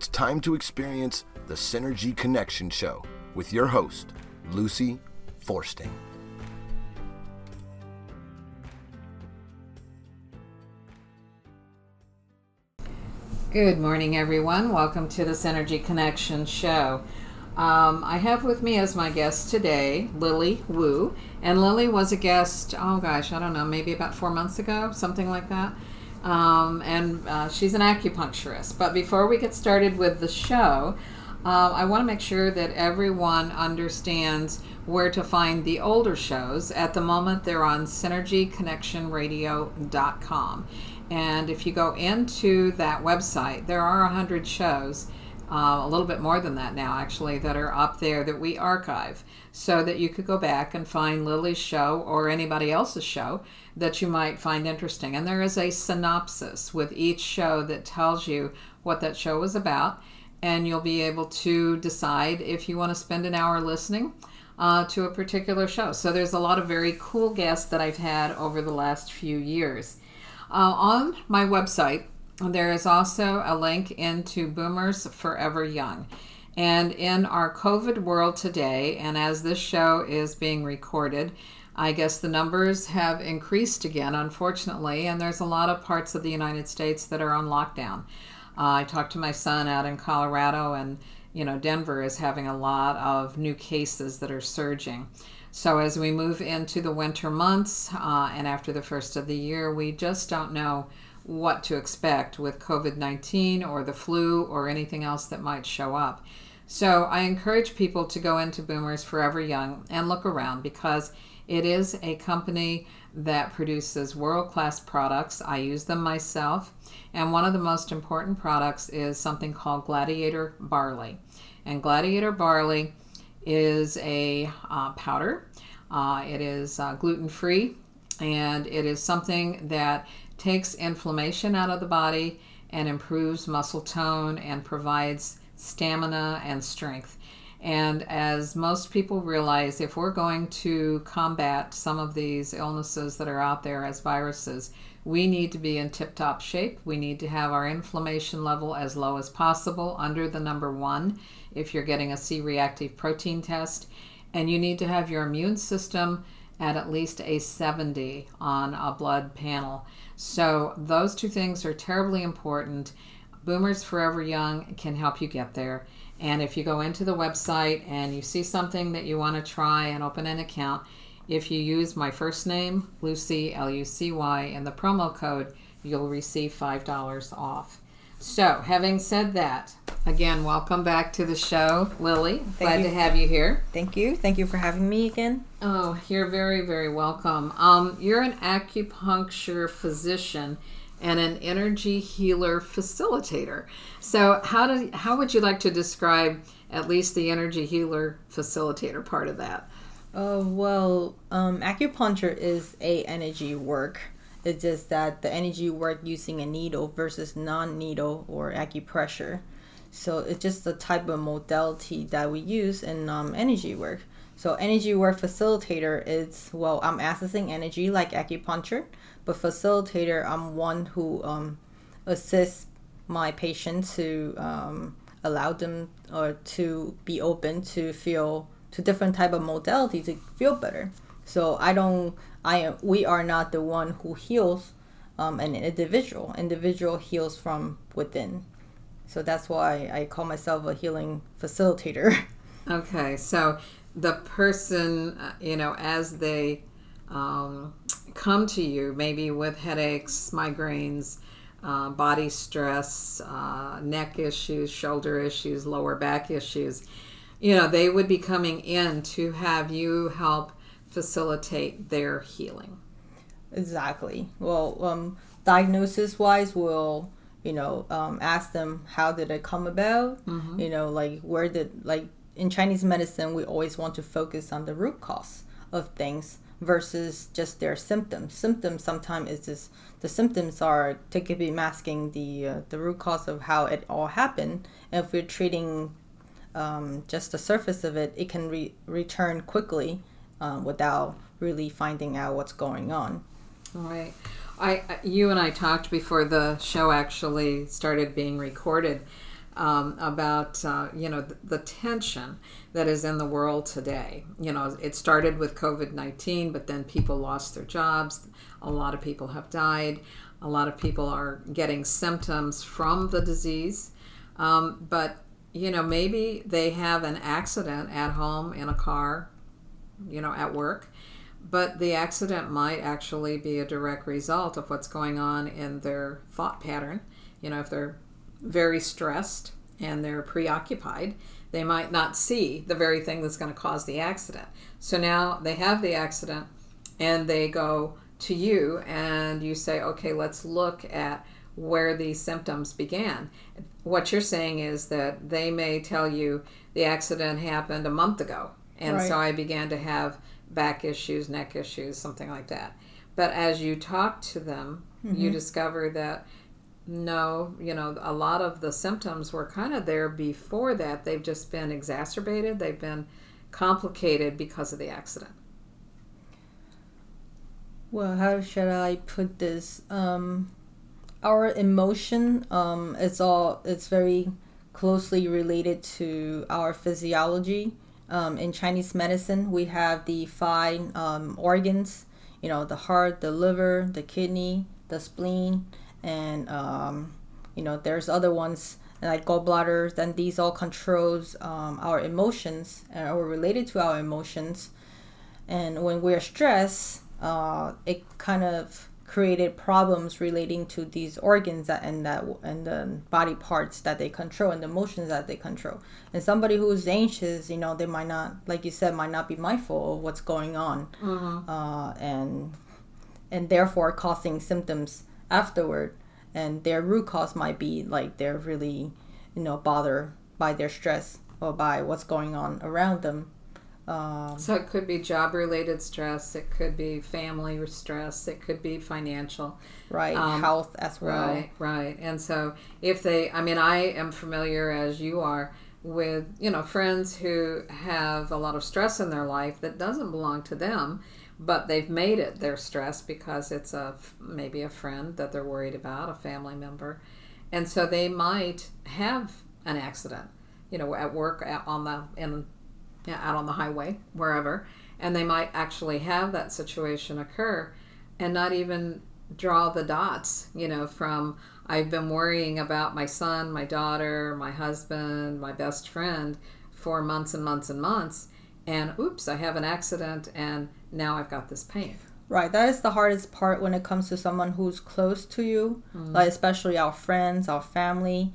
It's time to experience the Synergy Connection Show with your host, Lucy Forsting. Good morning, everyone. Welcome to the Synergy Connection Show. I have with me as my guest today, Lily Wu. And Lily was a guest, maybe about 4 months ago, something like that. She's an acupuncturist. But before we get started with the show, I want to make sure that everyone understands where to find the older shows. At the moment, they're on SynergyConnectionRadio.com. And if you go into that website, there are 100 shows. A little bit more than that now, actually, that are up there that we archive so that you could go back and find Lily's show or anybody else's show that you might find interesting. And there is a synopsis with each show that tells you what that show was about, and you'll be able to decide if you want to spend an hour listening to a particular show. So there's a lot of very cool guests that I've had over the last few years. On my website, there is also a link into Boomers Forever Young. And in our COVID world today, and as this show is being recorded, I guess the numbers have increased again, unfortunately, and there's a lot of parts of the United States that are on lockdown. I talked to my son out in Colorado, and Denver is having a lot of new cases that are surging. So as we move into the winter months and after the first of the year, we just don't know what to expect with COVID-19 or the flu or anything else that might show up. So I encourage people to go into Boomers Forever Young and look around, because it is a company that produces world-class products. I use them myself. And one of the most important products is something called Gladiator Barley. And Gladiator Barley is a powder. It is gluten-free, and it is something that takes inflammation out of the body and improves muscle tone and provides stamina and strength. And as most people realize, if we're going to combat some of these illnesses that are out there as viruses, we need to be in tip-top shape. We need to have our inflammation level as low as possible, under the number 1 if you're getting a C-reactive protein test. And you need to have your immune system at least a 70 on a blood panel. So those two things are terribly important. Boomers Forever Young can help you get there. And if you go into the website and you see something that you want to try and open an account, if you use my first name, Lucy, L-U-C-Y, and the promo code, you'll receive $5 off. So having said that, again, welcome back to the show, Lily. Glad to have you here. Thank you. Thank you for having me again. Oh, you're very, very welcome. You're an acupuncture physician and an energy healer facilitator. So how would you like to describe at least the energy healer facilitator part of that? Acupuncture is a energy work. It's just that the energy work using a needle versus non-needle or acupressure. So it's just the type of modality that we use in energy work. So energy work facilitator is, I'm accessing energy like acupuncture, but facilitator, I'm one who assists my patient to allow them or to be open to feel to different type of modality to feel better. So we are not the one who heals an individual. Individual heals from within. So that's why I call myself a healing facilitator. Okay, so the person, as they come to you, maybe with headaches, migraines, body stress, neck issues, shoulder issues, lower back issues, they would be coming in to have you help facilitate their healing. Exactly. Diagnosis-wise, we'll ask them how did it come about. Mm-hmm. In Chinese medicine, we always want to focus on the root cause of things versus just their symptoms. Symptoms sometimes is just the symptoms are typically masking the root cause of how it all happened. And if we're treating just the surface of it, it can return quickly. Without really finding out what's going on. All right. You and I talked before the show actually started being recorded about, the tension that is in the world today. You know, it started with COVID-19, but then people lost their jobs. A lot of people have died. A lot of people are getting symptoms from the disease. But, you know, maybe they have an accident at home, in a car, at work. But the accident might actually be a direct result of what's going on in their thought pattern. You know, if they're very stressed and they're preoccupied, they might not see the very thing that's going to cause the accident. So now they have the accident and they go to you and you say, okay, let's look at where these symptoms began. What you're saying is that they may tell you the accident happened a month ago. And right. So I began to have back issues, neck issues, something like that. But as you talk to them, mm-hmm. you discover that no, a lot of the symptoms were kind of there before that. They've just been exacerbated. They've been complicated because of the accident. Well, how should I put this? Our emotion, it's very closely related to our physiology. In Chinese medicine, we have the five organs, the heart, the liver, the kidney, the spleen, and, there's other ones like gallbladders, and these all controls our emotions or related to our emotions. And when we're stressed, it kind of created problems relating to these organs and the body parts that they control and the emotions that they control. And somebody who's anxious, they might not, like you said, might not be mindful of what's going on, mm-hmm. and therefore causing symptoms afterward. And their root cause might be like they're really, bothered by their stress or by what's going on around them. So it could be job-related stress, it could be family stress, it could be financial. Right, health as well. Right. And so if I am familiar, as you are, with, friends who have a lot of stress in their life that doesn't belong to them, but they've made it their stress because it's maybe a friend that they're worried about, a family member. And so they might have an accident, at work, out on the highway, wherever, and they might actually have that situation occur and not even draw the dots, from I've been worrying about my son, my daughter, my husband, my best friend for months and months and months, and oops, I have an accident and now I've got this pain. Right, that is the hardest part when it comes to someone who's close to you, mm-hmm. like especially our friends, our family.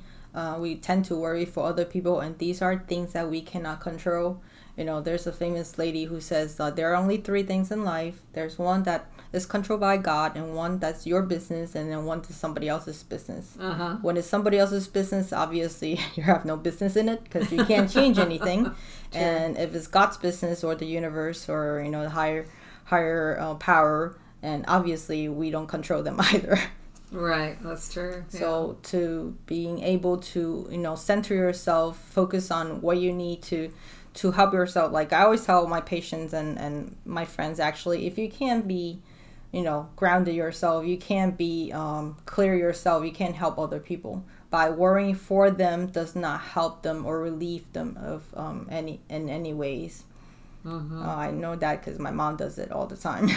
We tend to worry for other people, and these are things that we cannot control. There's a famous lady who says there are only three things in life. There's one that is controlled by God, and one that's your business, and then one that's somebody else's business. Uh-huh. When it's somebody else's business, obviously you have no business in it because you can't change anything. Sure. And if it's God's business or the universe or the higher power, and obviously we don't control them either. Right, that's true. Yeah. So to being able to, center yourself, focus on what you need to help yourself. Like I always tell my patients and my friends, actually, if you can't be, grounded yourself, you can't be clear yourself, you can't help other people. By worrying for them does not help them or relieve them of any ways. Mm-hmm. I know that because my mom does it all the time.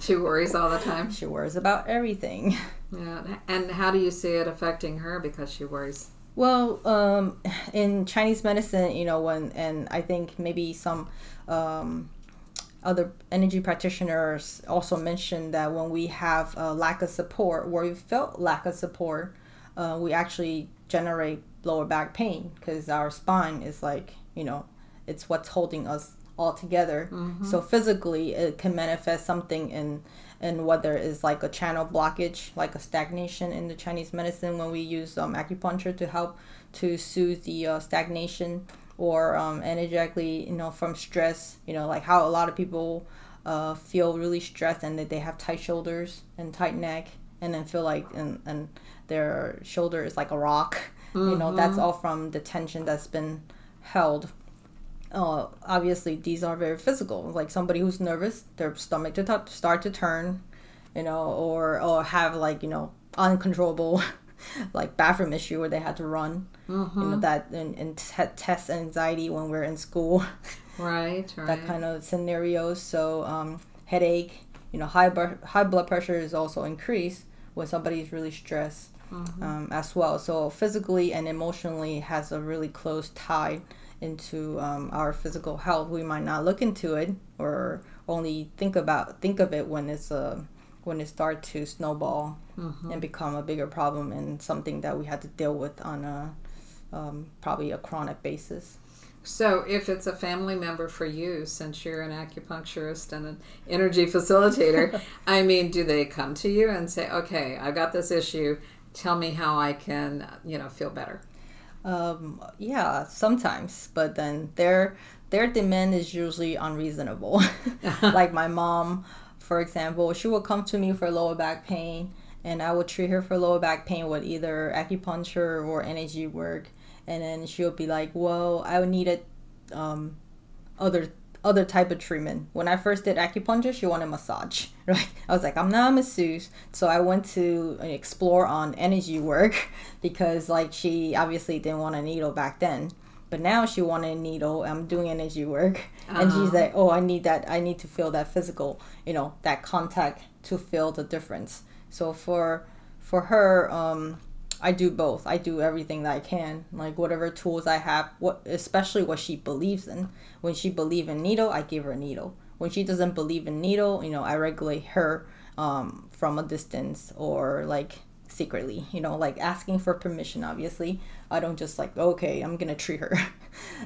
She worries all the time. She worries about everything. Yeah, and how do you see it affecting her because she worries? Well, in Chinese medicine, and I think maybe some other energy practitioners also mentioned that when we have a lack of support, or we felt lack of support, we actually generate lower back pain because our spine is like, it's what's holding us altogether. Mm-hmm. So physically it can manifest something in whether it's like a channel blockage, like a stagnation in the Chinese medicine when we use acupuncture to help to soothe the stagnation, or energetically, from stress, like how a lot of people feel really stressed and that they have tight shoulders and tight neck and then feel like and their shoulder is like a rock. Mm-hmm. That's all from the tension that's been held. Obviously these are very physical, like somebody who's nervous, their stomach to start to turn, or have like uncontrollable like bathroom issue where they had to run, mm-hmm. you know, that and test anxiety when we're in school. Right, right. That kind of scenarios. So headache, you know, high blood pressure is also increased when somebody's really stressed mm-hmm. As well. So physically and emotionally has a really close tie into our physical health. We might not look into it or only think of it when it starts to snowball mm-hmm. and become a bigger problem and something that we had to deal with on a probably a chronic basis. So if it's a family member for you, since you're an acupuncturist and an energy facilitator, I mean, do they come to you and say, okay, I've got this issue, tell me how I can, feel better? Yeah, sometimes, but then their demand is usually unreasonable. Like my mom, for example, she will come to me for lower back pain, and I will treat her for lower back pain with either acupuncture or energy work. And then she'll be like, well, I needed other type of treatment. When I first did acupuncture, she wanted massage, right? I was like, I'm not a masseuse. So I went to explore on energy work because like she obviously didn't want a needle back then. But now she wanted a needle. I'm doing energy work. Uh-huh. And she's like, oh, I need that. I need to feel that physical, that contact to feel the difference. So for her, I do both. I do everything that I can, like whatever tools I have, especially what she believes in. When she believes in needle, I give her a needle. When she doesn't believe in needle, I regulate her from a distance or like secretly, like asking for permission, obviously. I don't just like, okay, I'm going to treat her.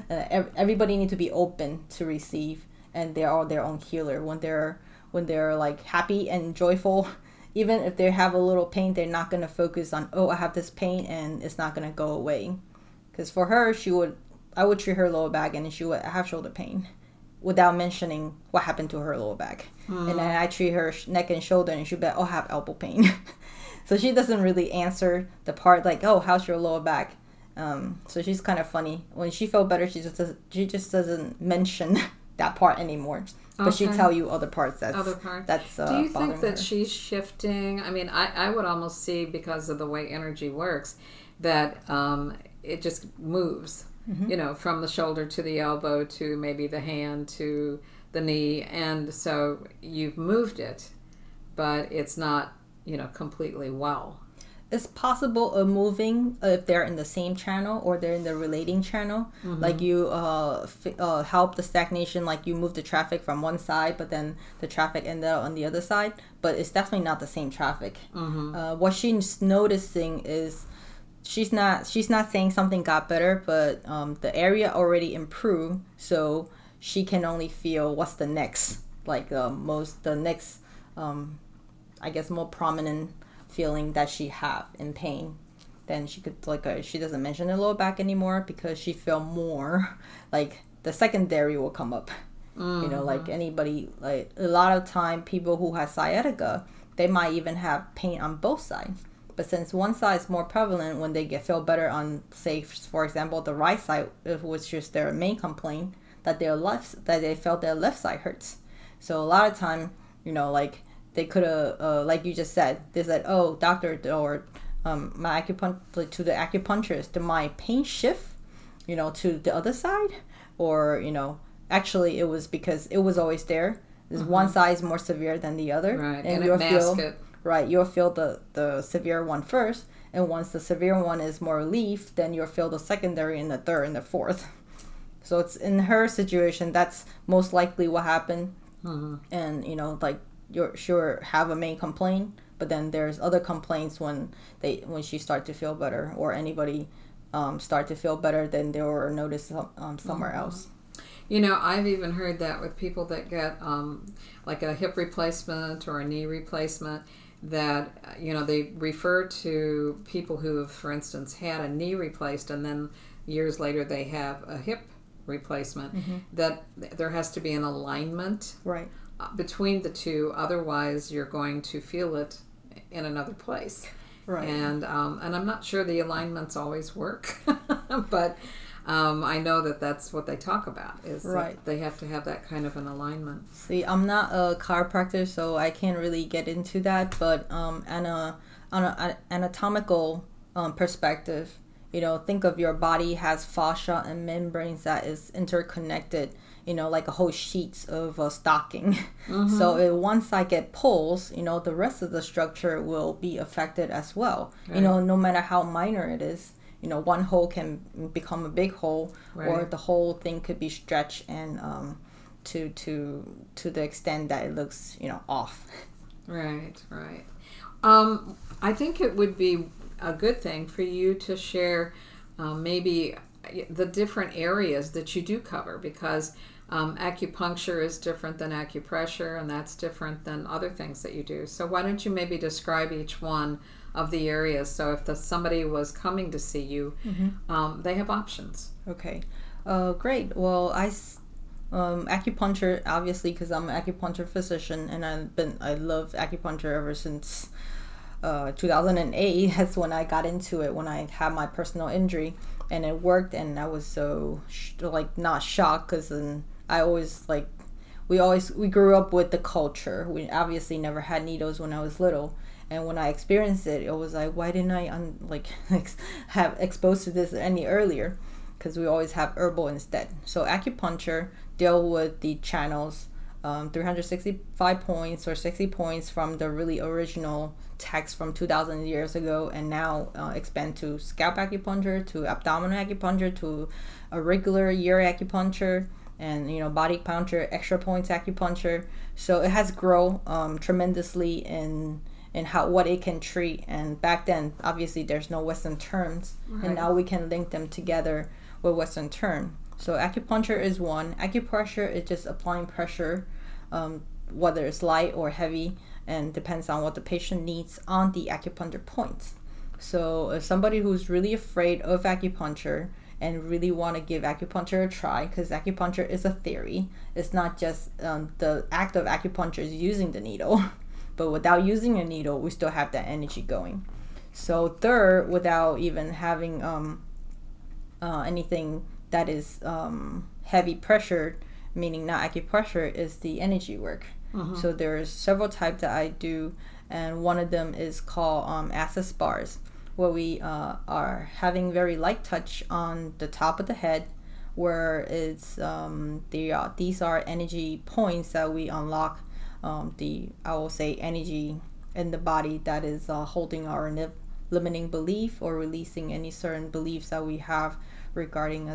Everybody needs to be open to receive, and they are their own healer. When they're like happy and joyful, even if they have a little pain, they're not going to focus on, oh, I have this pain and it's not going to go away. Because for her, I would treat her lower back and she would have shoulder pain without mentioning what happened to her lower back. Mm. And then I treat her neck and shoulder and she'd be like, oh, I have elbow pain. So she doesn't really answer the part like, oh, how's your lower back? So she's kind of funny. When she felt better, she just doesn't mention that part anymore. Okay. But she tell you other parts. That's do you think that she's shifting? I mean, I would almost see, because of the way energy works, that it just moves, mm-hmm. From the shoulder to the elbow to maybe the hand to the knee. And so you've moved it, but it's not, completely well. It's possible of moving if they're in the same channel or they're in the relating channel. Mm-hmm. Like you help the stagnation, like you move the traffic from one side, but then the traffic ended up on the other side. But it's definitely not the same traffic. Mm-hmm. What she's noticing is she's not saying something got better, but the area already improved. So she can only feel what's the next, like the next, I guess, more prominent feeling that she have in pain. Then she could she doesn't mention the lower back anymore because she feel more like the secondary will come up. Mm-hmm. Like anybody, like a lot of time people who have sciatica, they might even have pain on both sides. But since one side is more prevalent, when they feel better on, say for example, the right side, which is their main complaint, that they felt their left side hurts. So a lot of time, they could have, like you just said, they said, oh, doctor, or my to the acupuncturist, did my pain shift, to the other side? Or, actually it was because it was always there. There's mm-hmm. one side is more severe than the other. Right, and you'll feel it. Right, you'll feel the severe one first. And once the severe one is more relief, then you'll feel the secondary and the third and the fourth. So it's in her situation, that's most likely what happened. Mm-hmm. And, you're sure have a main complaint, but then there's other complaints when she start to feel better, or anybody start to feel better, then they were noticed somewhere mm-hmm. else. I've even heard that with people that get like a hip replacement or a knee replacement, that they refer to people who have, for instance, had a knee replaced and then years later they have a hip replacement, mm-hmm. that there has to be an alignment, right, between the two, otherwise you're going to feel it in another place. Right. And I'm not sure the alignments always work, but I know that's what they talk about, is right. That they have to have that kind of an alignment. See, I'm not a chiropractor, so I can't really get into that, but on an anatomical perspective. You know, think of your body has fascia and membranes that is interconnected, you know, like a whole sheets of stocking. Mm-hmm. So once I get pulls, you know, the rest of the structure will be affected as well. Right. You know, no matter how minor it is, you know, one hole can become a big hole, right, or the whole thing could be stretched and to the extent that it looks, you know, off. Right, right. I think it would be a good thing for you to share maybe the different areas that you do cover, because acupuncture is different than acupressure, and that's different than other things that you do. So why don't you maybe describe each one of the areas, so if somebody was coming to see you, mm-hmm, they have options. Okay, great. Well, acupuncture, obviously, because I'm an acupuncture physician, and I love acupuncture ever since 2008. That's when I got into it, when I had my personal injury, and it worked, and I was so not shocked, because I always we grew up with the culture. We obviously never had needles when I was little, and when I experienced it, it was like, why didn't I have exposed to this any earlier? Because we always have herbal instead. So acupuncture deal with the channels, 365 points or 60 points from the really original text from 2,000 years ago, and now expand to scalp acupuncture, to abdominal acupuncture, to irregular ear acupuncture, and, you know, body puncture, extra points acupuncture. So it has grown tremendously in how what it can treat. And back then, obviously, there's no Western terms, right, and now we can link them together with Western term. So acupuncture is one. Acupressure is just applying pressure, whether it's light or heavy, and depends on what the patient needs on the acupuncture points. So if somebody who's really afraid of acupuncture and really want to give acupuncture a try, because acupuncture is a theory, it's not just the act of acupuncture is using the needle, but without using a needle, we still have that energy going. So third, without even having anything that is heavy pressured, meaning not acupressure, is the energy work. Uh-huh. So there's several types that I do, and one of them is called Access Bars, where we are having very light touch on the top of the head, where it's these are energy points that we unlock, energy in the body that is holding our limiting belief or releasing any certain beliefs that we have regarding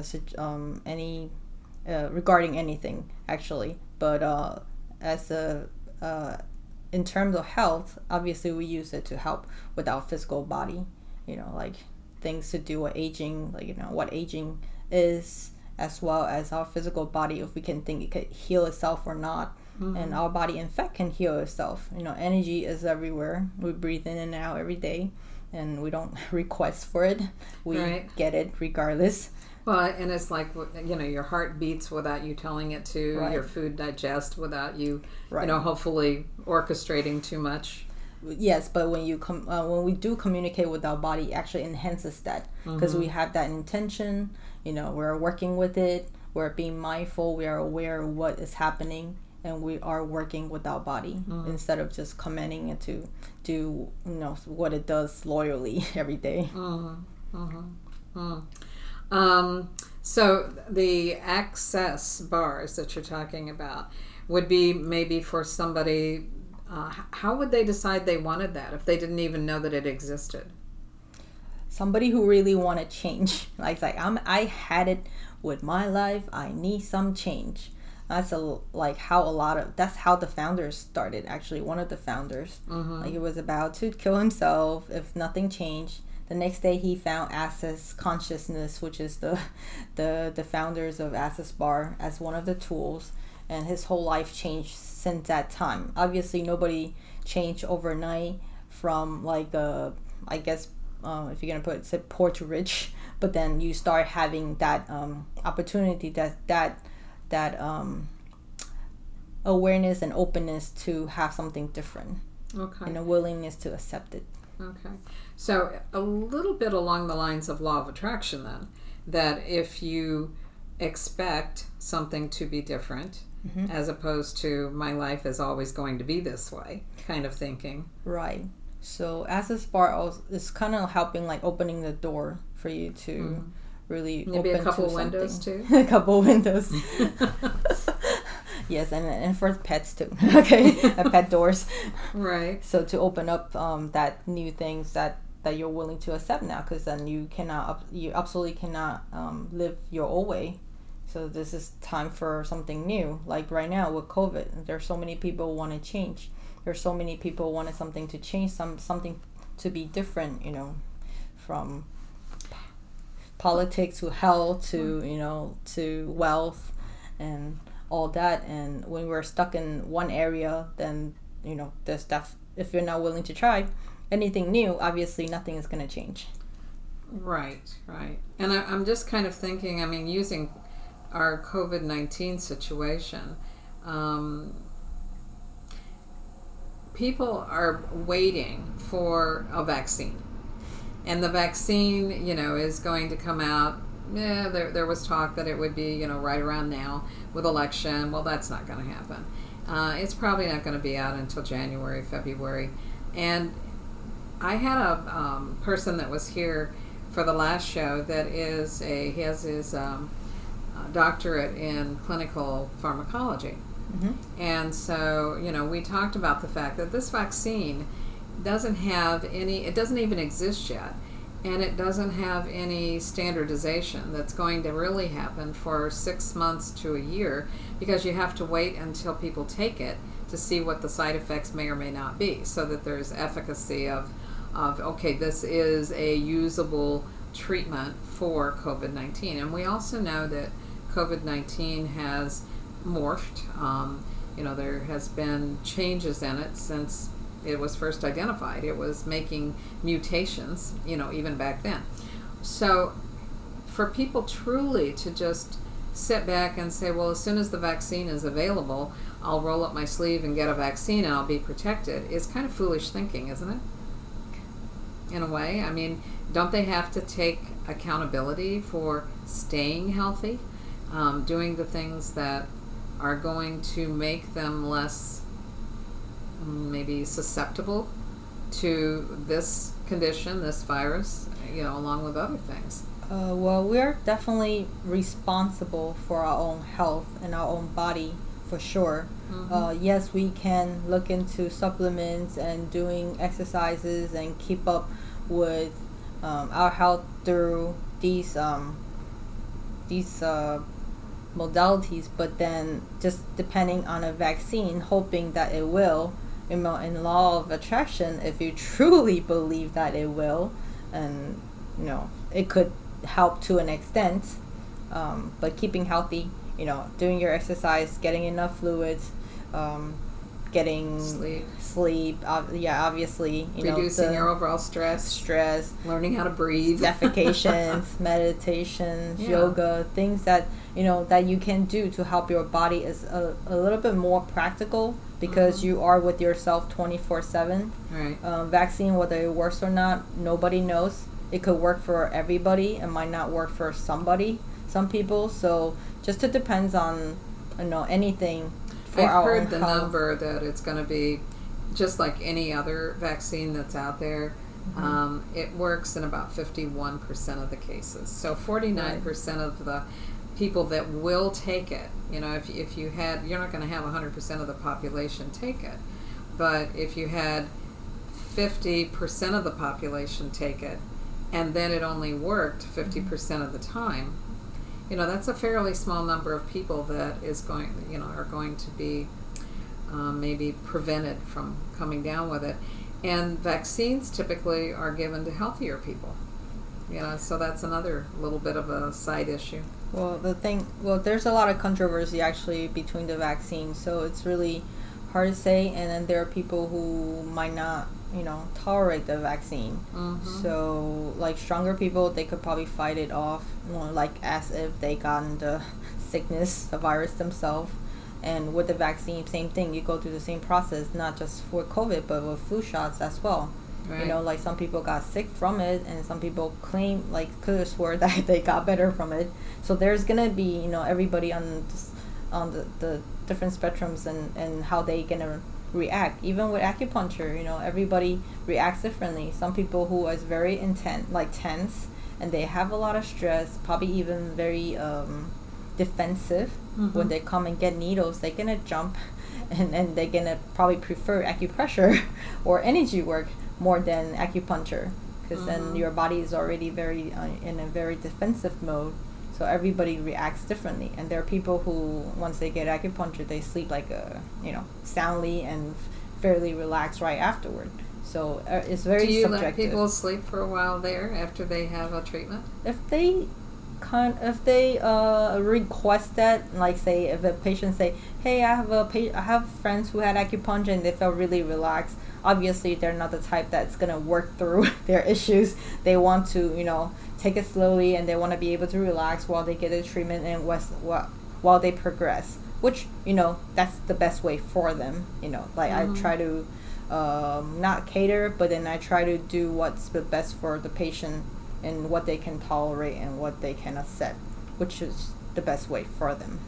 regarding anything, actually. But in terms of health, obviously we use it to help with our physical body, you know, like things to do with aging, like, you know, what aging is, as well as our physical body, if we can think it could heal itself or not. Mm-hmm. And our body, in fact, can heal itself. You know, energy is everywhere. We breathe in and out every day, and we don't request for it. We get it regardless. Well, and it's like, you know, your heart beats without you telling it to, right, your food digests without you, right, you know, hopefully orchestrating too much. Yes, but when you when we do communicate with our body, it actually enhances that, because mm-hmm, we have that intention, you know, we're working with it, we're being mindful, we are aware of what is happening, and we are working with our body, mm-hmm, instead of just commanding it to do, you know, what it does loyally every day. Mm-hmm. Mm-hmm. Mm-hmm. So the access bars that you're talking about would be maybe for somebody, how would they decide they wanted that if they didn't even know that it existed? Somebody who really want to change. I had it with my life, I need some change. That's that's how the founders started, actually. One of the founders, mm-hmm, he was about to kill himself if nothing changed. The next day he found Access Consciousness, which is the founders of Access Bar, as one of the tools, and his whole life changed since that time. Obviously nobody changed overnight from if you're gonna put it, say, poor to rich, but then you start having that opportunity, that awareness and openness to have something different, okay, and a willingness to accept it. Okay, so a little bit along the lines of law of attraction then, that if you expect something to be different, mm-hmm, as opposed to my life is always going to be this way kind of thinking. Right. So Access Bar is kind of helping, like, opening the door for you to really maybe open a couple to windows too. A couple windows. Yes, and for pets too. Okay, pet doors. Right. So to open up that new things that you're willing to accept now, because then you absolutely cannot live your old way. So this is time for something new. Like right now with COVID, there's so many people want to change. There's so many people wanted something to change, something to be different, you know, from politics to health to, you know, to wealth and all that. And when we're stuck in one area, then, you know, there's stuff. If you're not willing to try anything new, obviously nothing is going to change. Right. And I'm just kind of thinking, I mean, using our COVID-19 situation, people are waiting for a vaccine, and the vaccine, you know, is going to come out. There was talk that it would be, you know, right around now with election. Well, that's not going to happen. It's probably not going to be out until January, February. And I had a person that was here for the last show that is he has his doctorate in clinical pharmacology. Mm-hmm. And so, you know, we talked about the fact that this vaccine doesn't have any, it doesn't even exist yet, and it doesn't have any standardization that's going to really happen for 6 months to a year, because you have to wait until people take it to see what the side effects may or may not be, so that there's efficacy of okay, this is a usable treatment for COVID-19. And we also know that COVID-19 has morphed. You know, there has been changes in it since it was first identified. It was making mutations, you know, even back then. So for people truly to just sit back and say, well, as soon as the vaccine is available, I'll roll up my sleeve and get a vaccine and I'll be protected, is kind of foolish thinking, isn't it? In a way, I mean, don't they have to take accountability for staying healthy, doing the things that are going to make them less maybe susceptible to this condition, this virus, you know, along with other things? Well, we're definitely responsible for our own health and our own body, for sure. Mm-hmm. Yes, we can look into supplements and doing exercises and keep up with our health through these modalities, but then just depending on a vaccine, hoping that it will, in law of attraction, if you truly believe that it will, and, you know, it could help to an extent, but keeping healthy, you know, doing your exercise, getting enough fluids, getting sleep, obviously, you know, reducing your overall stress, learning how to breathe, defecations, meditations, yoga, things that, you know, that you can do to help your body is a little bit more practical, because you are with yourself 24/7. Right. Vaccine, whether it works or not, nobody knows. It could work for everybody. It might not work for some people. So just it depends on, you know, anything. I've heard the number that it's going to be just like any other vaccine that's out there. Mm-hmm. It works in about 51% of the cases. So 49% of the people that will take it, you know, if you had, you're not going to have 100% of the population take it, but if you had 50% of the population take it, and then it only worked 50% of the time, you know, that's a fairly small number of people that is going, you know, are going to be maybe prevented from coming down with it. And vaccines typically are given to healthier people, you know, so that's another little bit of a side issue. Well, there's a lot of controversy actually between the vaccines, so it's really hard to say. And then there are people who might not, you know, tolerate the vaccine. Mm-hmm. So, like, stronger people, they could probably fight it off, you know, like as if they gotten the sickness, the virus themselves. And with the vaccine, same thing. You go through the same process, not just for COVID, but with flu shots as well. Right. You know, like some people got sick from it, and some people claim, like, could have swore that they got better from it. So there's gonna be, you know, everybody on the different spectrums and how they gonna react. Even with acupuncture, you know, everybody reacts differently. Some people who are very intense, like tense, and they have a lot of stress, probably even very defensive. Mm-hmm. When they come and get needles, they're gonna jump, and they're gonna probably prefer acupressure or energy work more than acupuncture, because then your body is already very in a very defensive mode. So everybody reacts differently, and there are people who, once they get acupuncture, they sleep like a, you know, soundly and fairly relaxed right afterward. So it's very subjective. Do you subjective. Let people sleep for a while there after they have a treatment? If they request that, like say if a patient say, hey, I have friends who had acupuncture and they felt really relaxed. Obviously, they're not the type that's gonna work through their issues. They want to, you know, take it slowly, and they want to be able to relax while they get a treatment and while they progress. Which, you know, that's the best way for them. You know, like I try to not cater, but then I try to do what's the best for the patient and what they can tolerate and what they can accept, which is the best way for them.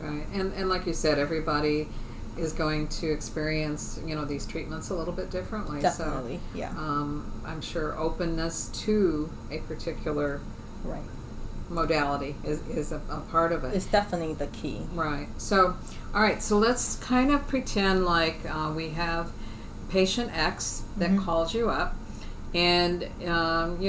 Right, and like you said, everybody is going to experience, you know, these treatments a little bit differently. Definitely, so, yeah. I'm sure openness to a particular modality is a part of it. It's definitely the key. Right. So, all right, so let's kind of pretend like we have patient X that calls you up, and, you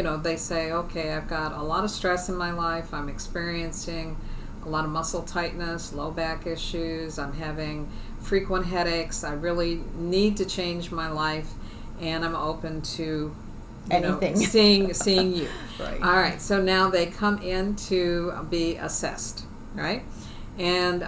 know, they say, okay, I've got a lot of stress in my life. I'm experiencing a lot of muscle tightness, low back issues. I'm having frequent headaches. I really need to change my life, and I'm open to anything. Seeing you. Right. All right. So now they come in to be assessed, right? And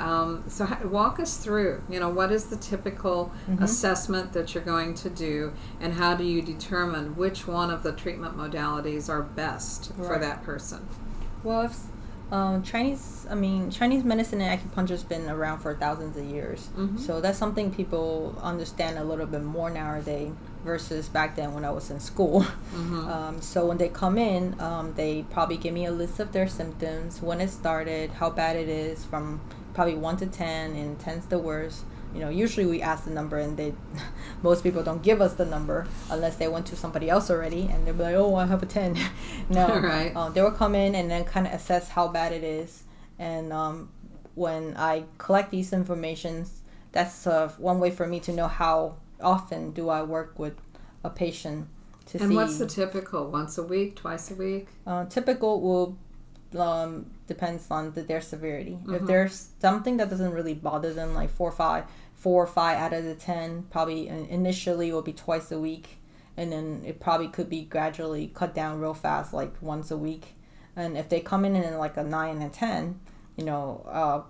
so walk us through, you know, what is the typical assessment that you're going to do, and how do you determine which one of the treatment modalities are best for that person? Well, if Chinese medicine and acupuncture has been around for thousands of years. Mm-hmm. So that's something people understand a little bit more nowadays versus back then when I was in school. Mm-hmm. So when they come in, they probably give me a list of their symptoms, when it started, how bad it is, from probably 1 to 10, and 10's the worst. You know, usually we ask the number, and most people don't give us the number unless they went to somebody else already, and they'll be like, oh, I have a 10. No. Right. They will come in and then kind of assess how bad it is. And when I collect these informations, that's one way for me to know how often do I work with a patient to see. And what's the typical? Once a week? Twice a week? Typical will depends on their severity. Mm-hmm. If there's something that doesn't really bother them, like four or five out of the 10, probably initially will be twice a week, and then it probably could be gradually cut down real fast, like once a week. And if they come in and like a 9 and a 10, you know,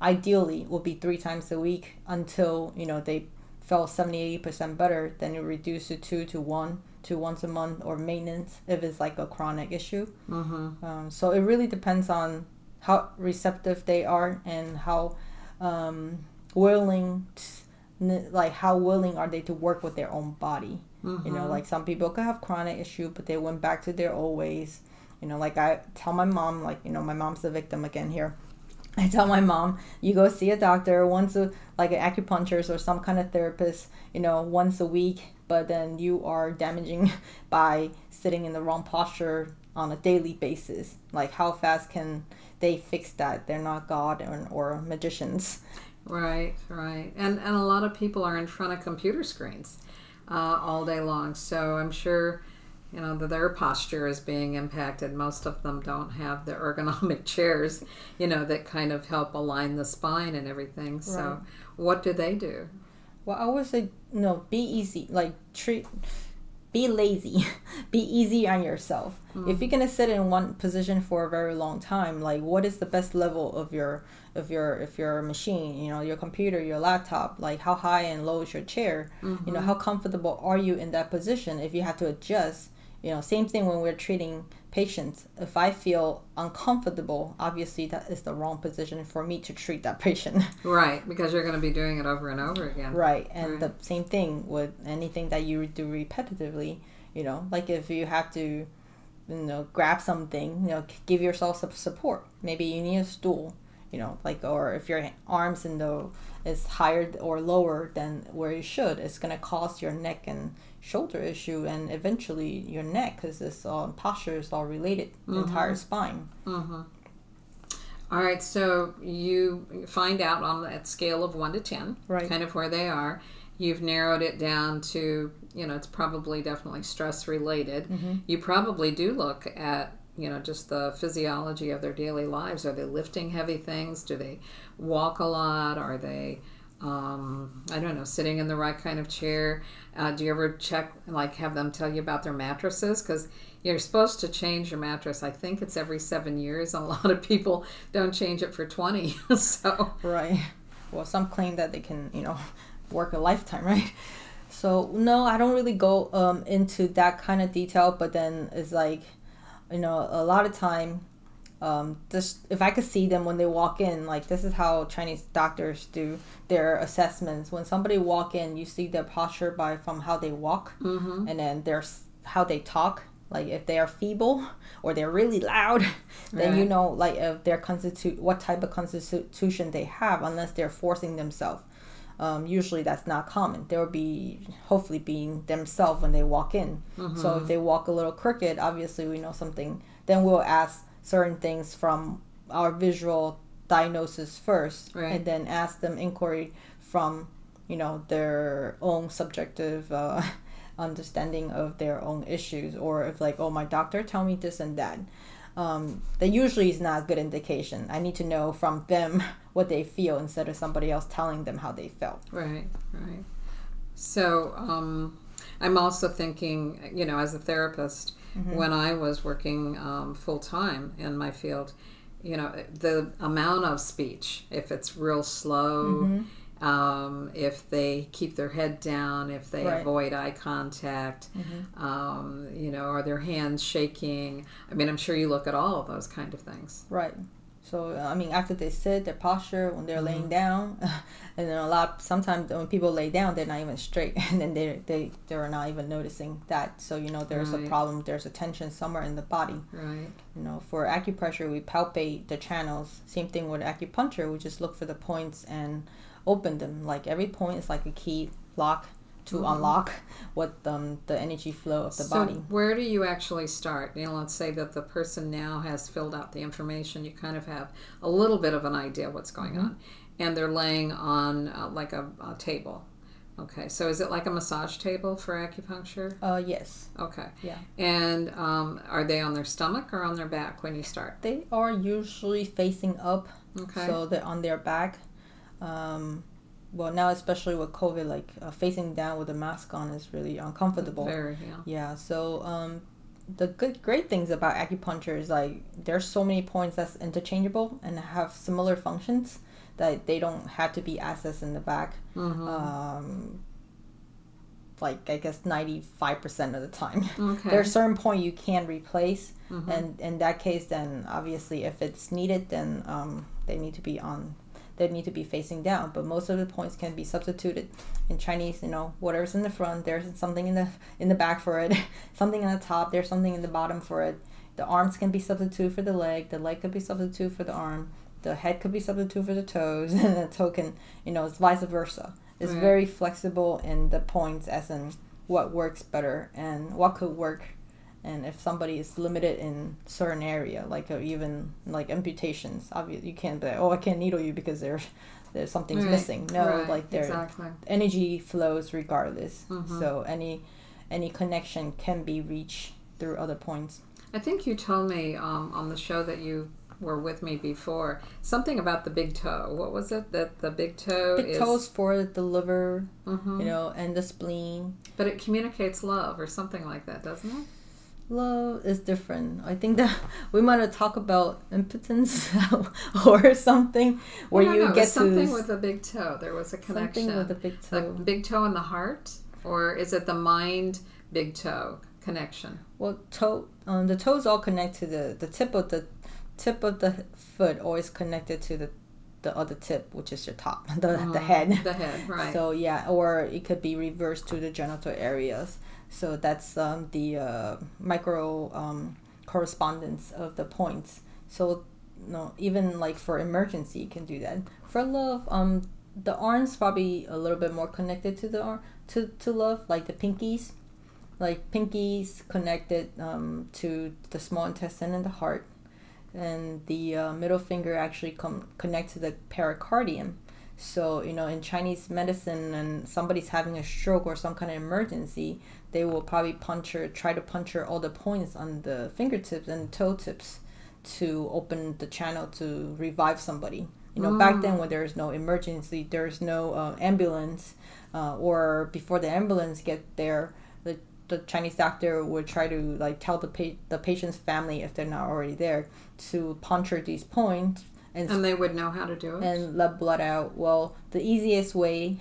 ideally will be 3 times a week until, you know, they felt 70-80% better. Then it reduced to 2 to 1 to once a month, or maintenance if it's like a chronic issue. Mm-hmm. So it really depends on how receptive they are and how willing are they to work with their own body. Mm-hmm. You know, like some people could have chronic issue, but they went back to their old ways. You know, like I tell my mom, like, you know, my mom's the victim again here. I tell my mom, you go see a doctor once, like an acupuncturist or some kind of therapist, you know, once a week, but then you are damaging by sitting in the wrong posture on a daily basis. Like, how fast can they fix that? They're not God or magicians. Right. And a lot of people are in front of computer screens all day long. So I'm sure, you know, their posture is being impacted. Most of them don't have the ergonomic chairs, you know, that kind of help align the spine and everything. So what do they do? Well, I would say, no, be easy. Like, be lazy. Be easy on yourself. Mm-hmm. If you're going to sit in one position for a very long time, like, what is the best level of your machine, you know, your computer, your laptop? Like, how high and low is your chair? Mm-hmm. You know, how comfortable are you in that position? If you have to adjust, you know, same thing when we're treating patients. If I feel uncomfortable, obviously that is the wrong position for me to treat that patient. Right, because you're going to be doing it over and over again. Right, and the same thing with anything that you do repetitively, you know, like if you have to, you know, grab something, you know, give yourself some support. Maybe you need a stool. you know, like, or if your arms is higher or lower than where you should, it's going to cause your neck and shoulder issue, and eventually your neck, because this posture is all related, the entire spine. All right, so you find out on that scale of 1 to 10, right, kind of where they are. You've narrowed it down to, you know, it's probably definitely stress related. You probably do look at, you know, just the physiology of their daily lives. Are they lifting heavy things? Do they walk a lot? Are they, I don't know, sitting in the right kind of chair? Do you ever check, like, have them tell you about their mattresses? Because you're supposed to change your mattress. I think it's every 7 years. A lot of people don't change it for 20. So right. Well, some claim that they can, you know, work a lifetime, right? So no, I don't really go into that kind of detail, but then it's like, you know, a lot of time just if I could see them when they walk in, like, this is how Chinese doctors do their assessments. When somebody walk in, you see their posture by from how they walk, and then there's how they talk. Like, if they are feeble or they're really loud, then you know, like, if they're what type of constitution they have, unless they're forcing themselves. Usually that's not common. They'll be hopefully being themselves when they walk in. So if they walk a little crooked, obviously we know something. Then we'll ask certain things from our visual diagnosis first, and then ask them inquiry from, you know, their own subjective understanding of their own issues. Or if, like, oh, my doctor tell me this and that. That usually is not a good indication. I need to know from them what they feel instead of somebody else telling them how they felt. Right, right. So I'm also thinking, you know, as a therapist, when I was working full-time in my field, you know, the amount of speech, if it's real slow, if they keep their head down, if they avoid eye contact, you know, are their hands shaking? I mean, I'm sure you look at all of those kind of things. Right. So, I mean, after they sit, their posture, when they're laying down, and then sometimes when people lay down, they're not even straight, and then they're not even noticing that. So, you know, there's a problem, there's a tension somewhere in the body. Right. You know, for acupressure, we palpate the channels. Same thing with acupuncture, we just look for the points and open them. Like, every point is like a key lock to unlock what the energy flow of the body. So where do you actually start? You know, let's say that the person now has filled out the information. You kind of have a little bit of an idea what's going on, and they're laying on like a table. Okay, so is it like a massage table for acupuncture? Yes. Okay. Yeah. And are they on their stomach or on their back when you start? They are usually facing up. Okay. So they're on their back. Well, now especially with COVID, like facing down with a mask on is really uncomfortable. Very, yeah. Yeah. So the great things about acupuncture is, like, there's so many points that's interchangeable and have similar functions that they don't have to be accessed in the back. Like, I guess 95% of the time. Okay. There's a certain point you can replace, and in that case, then obviously if it's needed, then they need to be facing down, but most of the points can be substituted. In Chinese, you know, whatever's in the front, there's something in the back for it, something on the top, there's something in the bottom for it. The arms can be substituted for the leg could be substituted for the arm, the head could be substituted for the toes, and the toe can, you know, it's vice versa. It's very flexible in the points as in what works better and what could work. And if somebody is limited in certain area, like even like amputations, obviously you can't be, I can't needle you because there's something's missing. No, like their energy flows regardless. So any connection can be reached through other points. I think you told me on the show that you were with me before something about the big toe. What was it that the big toe is? Big toe's for the liver, you know, and the spleen. But it communicates love or something like that, doesn't it? Love is different. I think that we might have talked about impotence or something where you get something with a big toe. There was a connection. Something with a big toe. The big toe in the heart, or is it the mind big toe connection? Well, the toes all connect to the tip of the foot, always connected to the other tip, which is your top, the head. The head, right? So yeah, or it could be reversed to the genital areas. So that's the micro correspondence of the points. So no, even like for emergency, you can do that. For love, the arms probably a little bit more connected to the arm to love, like the pinkies. Like pinkies connected to the small intestine and the heart, and the middle finger actually connects to the pericardium. So, you know, in Chinese medicine, and somebody's having a stroke or some kind of emergency, they will probably try to puncture all the points on the fingertips and toe tips to open the channel to revive somebody. You know, back then when there's no emergency, there's no ambulance, or before the ambulance get there, the Chinese doctor would try to like tell the patient's family, if they're not already there, to puncture these points, and they would know how to do it and let blood out. Well, the easiest way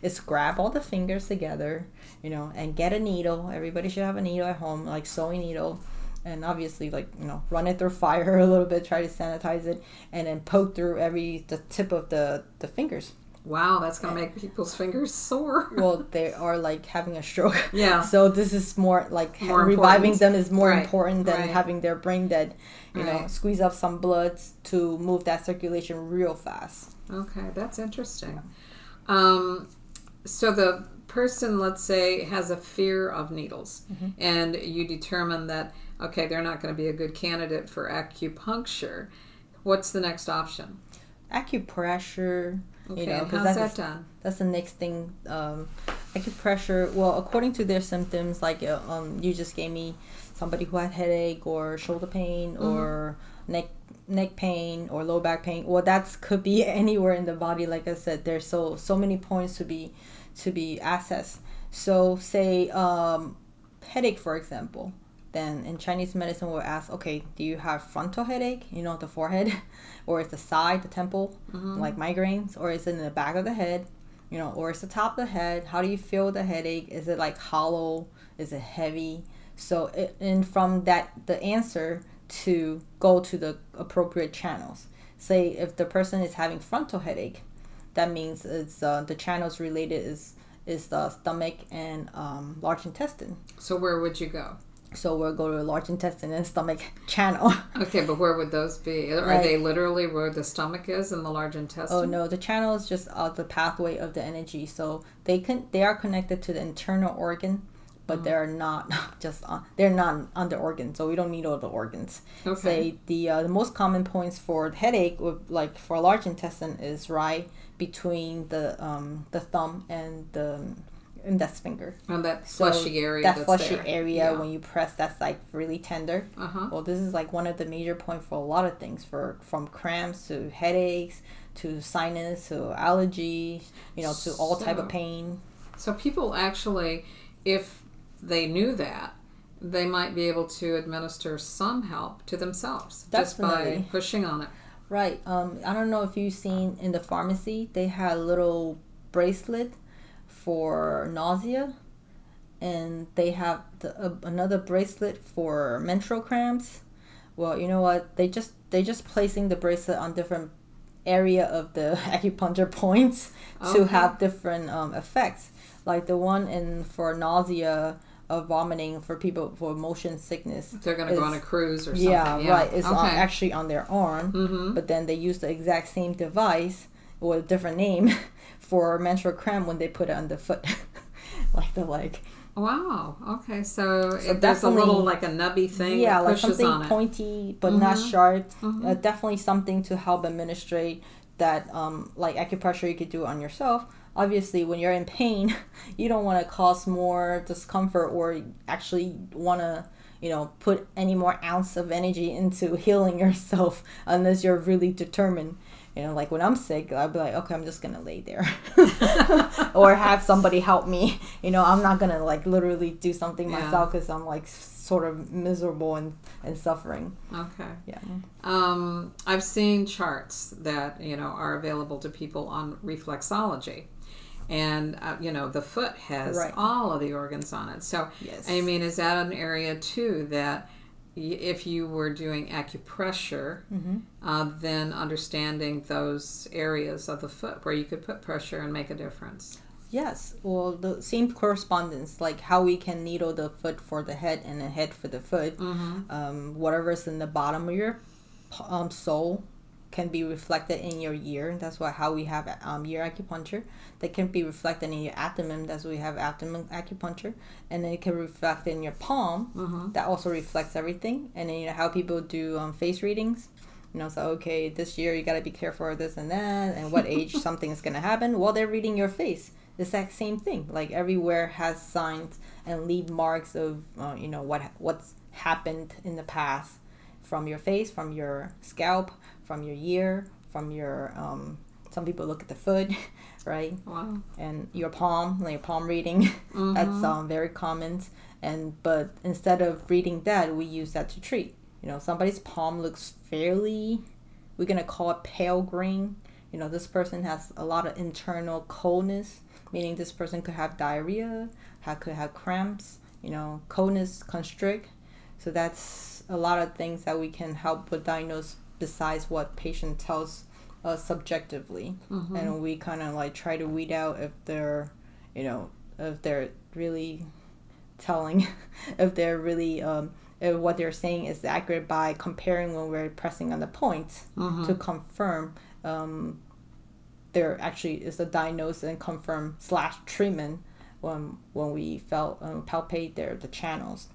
is grab all the fingers together, you know, and get a needle. Everybody should have a needle at home, like sewing needle, and obviously, like, you know, run it through fire a little bit, try to sanitize it, and then poke through the tip of the fingers. Wow, that's going to make people's fingers sore. Well, they are like having a stroke. Yeah. So this is more like more reviving important. Them is more right. important than right. having their brain dead. You right. know, squeeze up some blood to move that circulation real fast. Okay, that's interesting. Yeah. So the person, let's say, has a fear of needles. Mm-hmm. And you determine that, okay, they're not going to be a good candidate for acupuncture. What's the next option? Acupressure. Okay, you know, and how's that done? That's the next thing. Acupressure, well, according to their symptoms, like you just gave me somebody who had headache or shoulder pain mm-hmm. or neck pain or low back pain. Well, that could be anywhere in the body. Like I said, there's so many points to be accessed. So say headache, for example. Then in Chinese medicine, we'll ask, okay, do you have frontal headache? You know, the forehead, or is the side, the temple, mm-hmm. like migraines, or is it in the back of the head? You know, or is the top of the head? How do you feel the headache? Is it like hollow? Is it heavy? So, and from that, the answer to go to the appropriate channels. Say if the person is having frontal headache, that means it's the channels related is the stomach and large intestine. So where would you go? So we'll go to the large intestine and stomach channel. Okay, but where would those be? Are they literally where the stomach is and the large intestine? Oh no, the channel is just the pathway of the energy. So they are connected to the internal organ, but they're not on the organ. So we don't need all the organs. Okay. Say the most common points for headache, like for large intestine, is right between the thumb and the index finger. And that fleshy area. That fleshy area, yeah. When you press, that's like really tender. Uh-huh. Well, this is like one of the major points for a lot of things, from cramps to headaches to sinus to allergy, you know, to all type of pain. So people actually, if they knew that, they might be able to administer some help to themselves. Definitely. Just by pushing on it. Right. I don't know if you've seen in the pharmacy, they had a little bracelet for nausea, and they have another bracelet for menstrual cramps. Well, you know what? They just placing the bracelet on different area of the acupuncture points to have different effects. Like the one for nausea, vomiting for people for motion sickness. If they're gonna go on a cruise or something. Yeah. right. It's actually on their arm, mm-hmm. but then they use the exact same device with a different name. For menstrual cramp when they put it on the foot. Wow. Okay. So that's a little like a nubby thing. Yeah, that pushes something on it. Pointy but mm-hmm. not sharp. Mm-hmm. Definitely something to help administrate that. Like acupressure, you could do on yourself. Obviously, when you're in pain, you don't want to cause more discomfort or actually want to, you know, put any more ounce of energy into healing yourself unless you're really determined. You know, like when I'm sick, I'll be like, okay, I'm just going to lay there or have somebody help me. You know, I'm not going to like literally do something myself because I'm like sort of miserable and suffering. Okay. Yeah. I've seen charts that, you know, are available to people on reflexology. And, you know, the foot has all of the organs on it. So, yes. I mean, is that an area too that if you were doing acupressure, mm-hmm. Then understanding those areas of the foot where you could put pressure and make a difference? Yes. Well, the same correspondence, like how we can needle the foot for the head and the head for the foot, mm-hmm. Whatever's in the bottom of your soul can be reflected in your ear. That's why how we have ear acupuncture. That can be reflected in your abdomen. That's why we have abdomen acupuncture. And then it can reflect in your palm. Mm-hmm. That also reflects everything. And then, you know, how people do face readings. You know, so, okay, this year you got to be careful of this and that. And what age something is going to happen. Well, they're reading your face. It's that same thing. Like, everywhere has signs and leave marks of, you know, what's happened in the past. From your face, from your scalp, from your ear, from your, some people look at the foot, right? Wow. And your palm, like your palm reading, mm-hmm. That's very common. But instead of reading that, we use that to treat. You know, somebody's palm looks fairly, we're going to call it pale green. You know, this person has a lot of internal coldness, meaning this person could have diarrhea, could have cramps, you know, coldness, constrict. So that's a lot of things that we can help with diagnose besides what patient tells us subjectively. Mm-hmm. And we kind of like try to weed out if they're, you know, if they're really telling, if they're really, if what they're saying is accurate by comparing when we're pressing on the points mm-hmm. to confirm there actually is a diagnosis and confirm / treatment when we felt palpate the channels.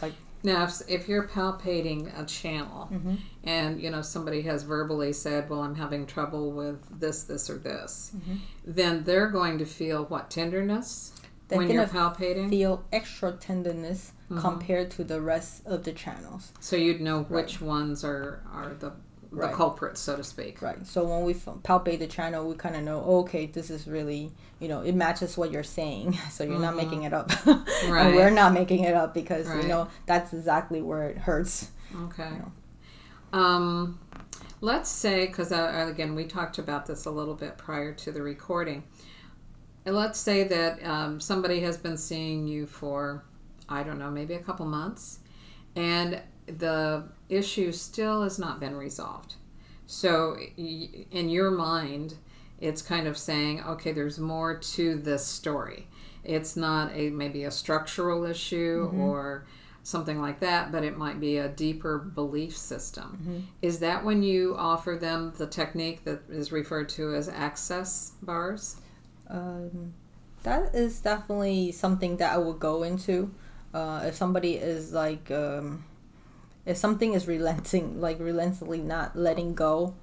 Like, now, if you're palpating a channel mm-hmm. and, you know, somebody has verbally said, well, I'm having trouble with this, or this, mm-hmm. then they're going to feel what? Tenderness when you're palpating? Feel extra tenderness mm-hmm. compared to the rest of the channels. So you'd know which right. ones are the right. culprits, so to speak. Right. So when we palpate the channel, we kind of know, oh, okay, this is really, you know, it matches what you're saying. So you're mm-hmm. not making it up. Right. And we're not making it up because, right. you know, that's exactly where it hurts. Okay. You know. Let's say, because again, we talked about this a little bit prior to the recording. Let's say that somebody has been seeing you for, I don't know, maybe a couple months. And the issue still has not been resolved. So in your mind, it's kind of saying, okay, there's more to this story. It's not maybe a structural issue mm-hmm. or something like that, but it might be a deeper belief system. Mm-hmm. Is that when you offer them the technique that is referred to as access bars? That is definitely something that I would go into. If somebody is like... if something is relentlessly not letting go,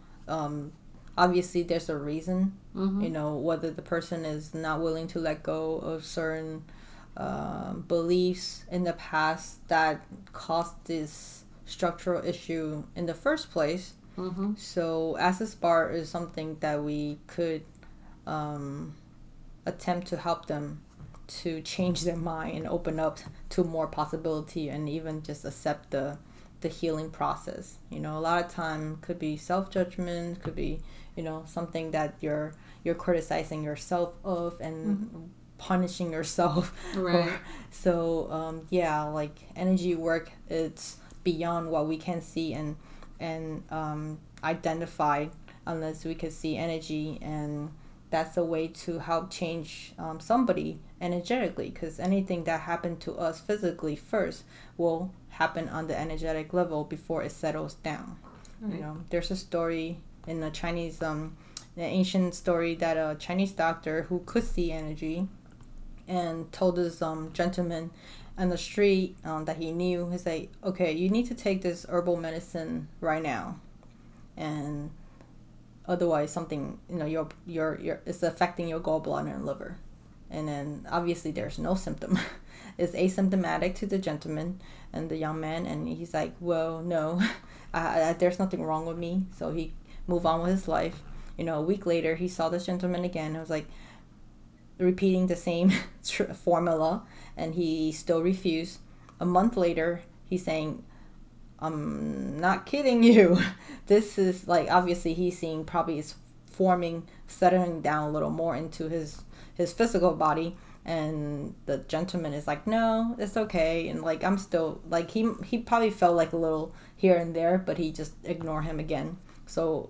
obviously there's a reason, mm-hmm. you know, whether the person is not willing to let go of certain beliefs in the past that caused this structural issue in the first place. Mm-hmm. So Access Bar is something that we could attempt to help them to change their mind and open up to more possibility and even just accept the healing process. You know, a lot of time could be self-judgment, could be, you know, something that you're criticizing yourself of and mm-hmm. punishing yourself. Right. So like energy work, it's beyond what we can see and identify unless we could see energy, and that's a way to help change somebody energetically, because anything that happened to us physically first will happen on the energetic level before it settles down. Right. You know, there's a story in the Chinese, an ancient story that a Chinese doctor who could see energy and told this gentleman on the street that he knew, he's like, okay, you need to take this herbal medicine right now, and otherwise something, you know, your it's affecting your gallbladder and liver. And then obviously there's no symptom. It's asymptomatic to the gentleman and the young man. And he's like, well, no, there's nothing wrong with me. So he moved on with his life. You know, a week later, he saw this gentleman again. And was like repeating the same formula. And he still refused. A month later, he's saying, I'm not kidding you. This is like, obviously he's seeing probably is settling down a little more into his physical body, and the gentleman is like, no, it's okay, and like, I'm still like, he probably felt like a little here and there, but he just ignored him again. So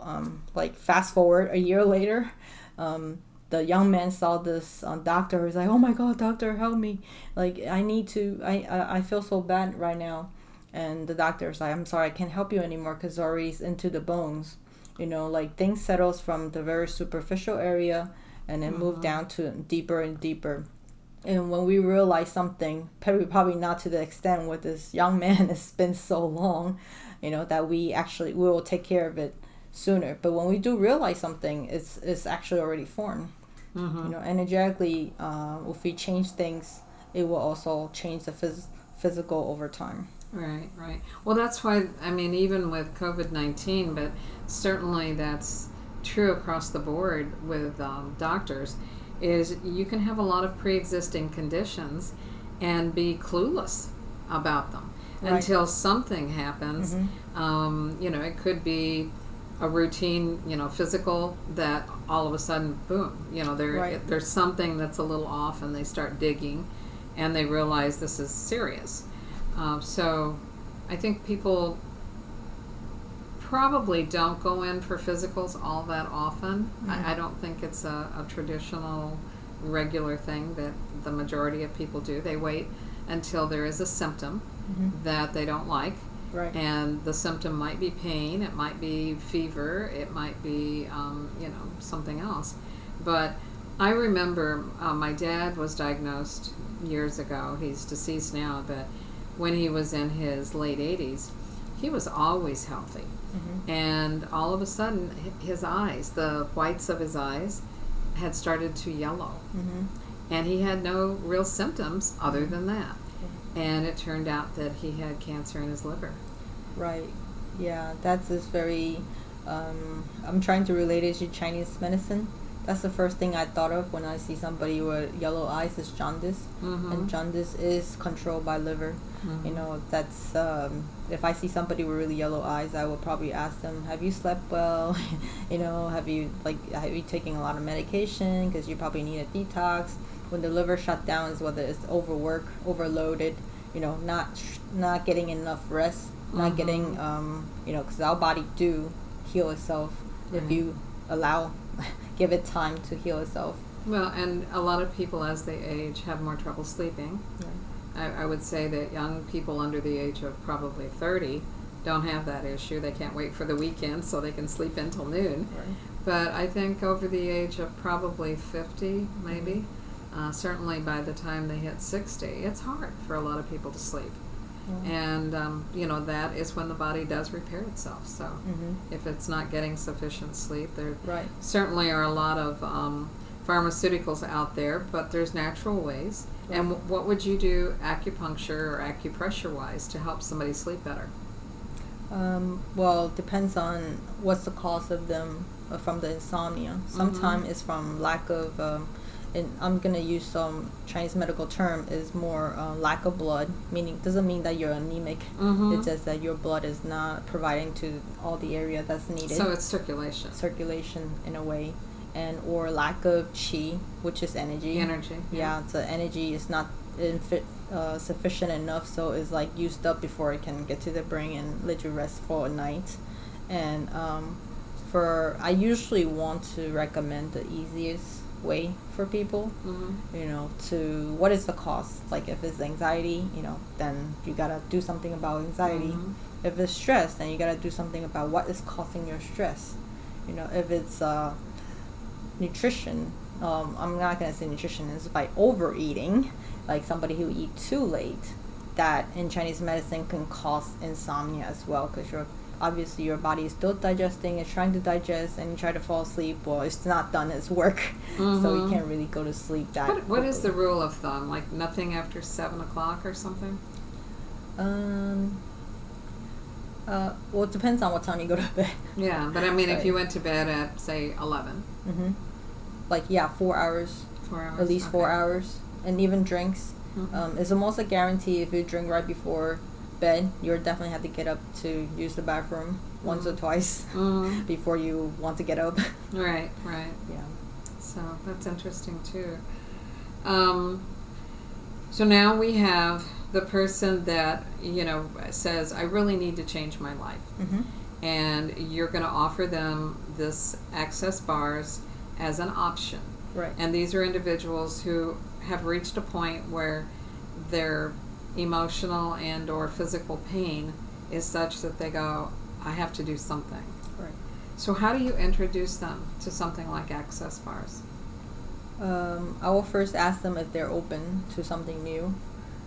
like, fast forward a year later, the young man saw this doctor who's like, oh my god, doctor, help me, like I feel so bad right now. and the doctor's like, I'm sorry, I can't help you anymore because it's already into the bones. You know, like things settles from the very superficial area and then move down to deeper and deeper. And when we realize something, probably not to the extent with this young man, it's been so long, you know, that we actually will take care of it sooner. But when we do realize something, it's actually already formed. You know, energetically, if we change things, it will also change the physical over time. Right, right. Well, that's why, I mean, even with COVID-19, but certainly that's true across the board with doctors, is you can have a lot of pre-existing conditions and be clueless about them until something happens. You know, it could be a routine, you know, physical that all of a sudden, boom, you know, there's something that's a little off and they start digging and they realize this is serious. So I think people probably don't go in for physicals all that often. I don't think it's a traditional, regular thing that the majority of people do. They wait until there is a symptom that they don't like. And the symptom might be pain, it might be fever, it might be, you know, something else. But I remember my dad was diagnosed years ago. He's deceased now, but when he was in his late 80s, he was always healthy. And all of a sudden, his eyes, the whites of his eyes, had started to yellow. And he had no real symptoms other than that. And it turned out that he had cancer in his liver. Yeah, that's this very, I'm trying to relate it to Chinese medicine. That's the first thing I thought of when I see somebody with yellow eyes is jaundice. And jaundice is controlled by liver. You know, that's, if I see somebody with really yellow eyes, I will probably ask them, have you slept well? You know, have you taken a lot of medication? Because you probably need a detox. When the liver shut down is whether it's overwork, overloaded, you know, not getting enough rest, not getting, you know, because our body do heal itself if you allow give it time to heal itself. Well, and a lot of people as they age have more trouble sleeping. I would say that young people under the age of probably 30 don't have that issue. They can't wait for the weekend so they can sleep in till noon. But I think over the age of probably 50, maybe, certainly by the time they hit 60, it's hard for a lot of people to sleep. And, you know, that is when the body does repair itself. So if it's not getting sufficient sleep, there certainly are a lot of pharmaceuticals out there, but there's natural ways. And what would you do acupuncture or acupressure-wise to help somebody sleep better? Well, it depends on what's the cause of them from the insomnia. Sometimes it's from lack of, and I'm going to use some Chinese medical term, is more lack of blood, meaning doesn't mean that you're anemic. It's just that your blood is not providing to all the area that's needed. So it's circulation. Circulation in a way. And or lack of qi, which is energy. So energy is not sufficient enough, so it's like used up before it can get to the brain and let you rest for a night. And I usually want to recommend the easiest way for people, you know, to what is the cost. Like if it's anxiety, you know, then you gotta do something about anxiety. If it's stress, then you gotta do something about what is causing your stress. You know, if it's nutrition, I'm not gonna say nutrition, it's by overeating, like somebody who eat too late, that in Chinese medicine can cause insomnia as well, because you're obviously your body is still digesting, it's trying to digest, and you try to fall asleep, well, it's not done its work. So you can't really go to sleep that What is the rule of thumb, like nothing after 7 o'clock or something? Well, it depends on what time you go to bed. Yeah, but I mean, if you went to bed at, say, 11. Like, yeah, 4 hours. 4 hours. At least 4 hours. And even drinks. It's almost a guarantee if you drink right before bed, you'll definitely have to get up to use the bathroom once or twice before you want to get up. Right. Yeah. So that's interesting, too. So now we have the person that, you know, says, I really need to change my life. And you're going to offer them this Access Bars as an option. And these are individuals who have reached a point where their emotional and or physical pain is such that they go, I have to do something. Right. So how do you introduce them to something like Access Bars? I will first ask them if they're open to something new.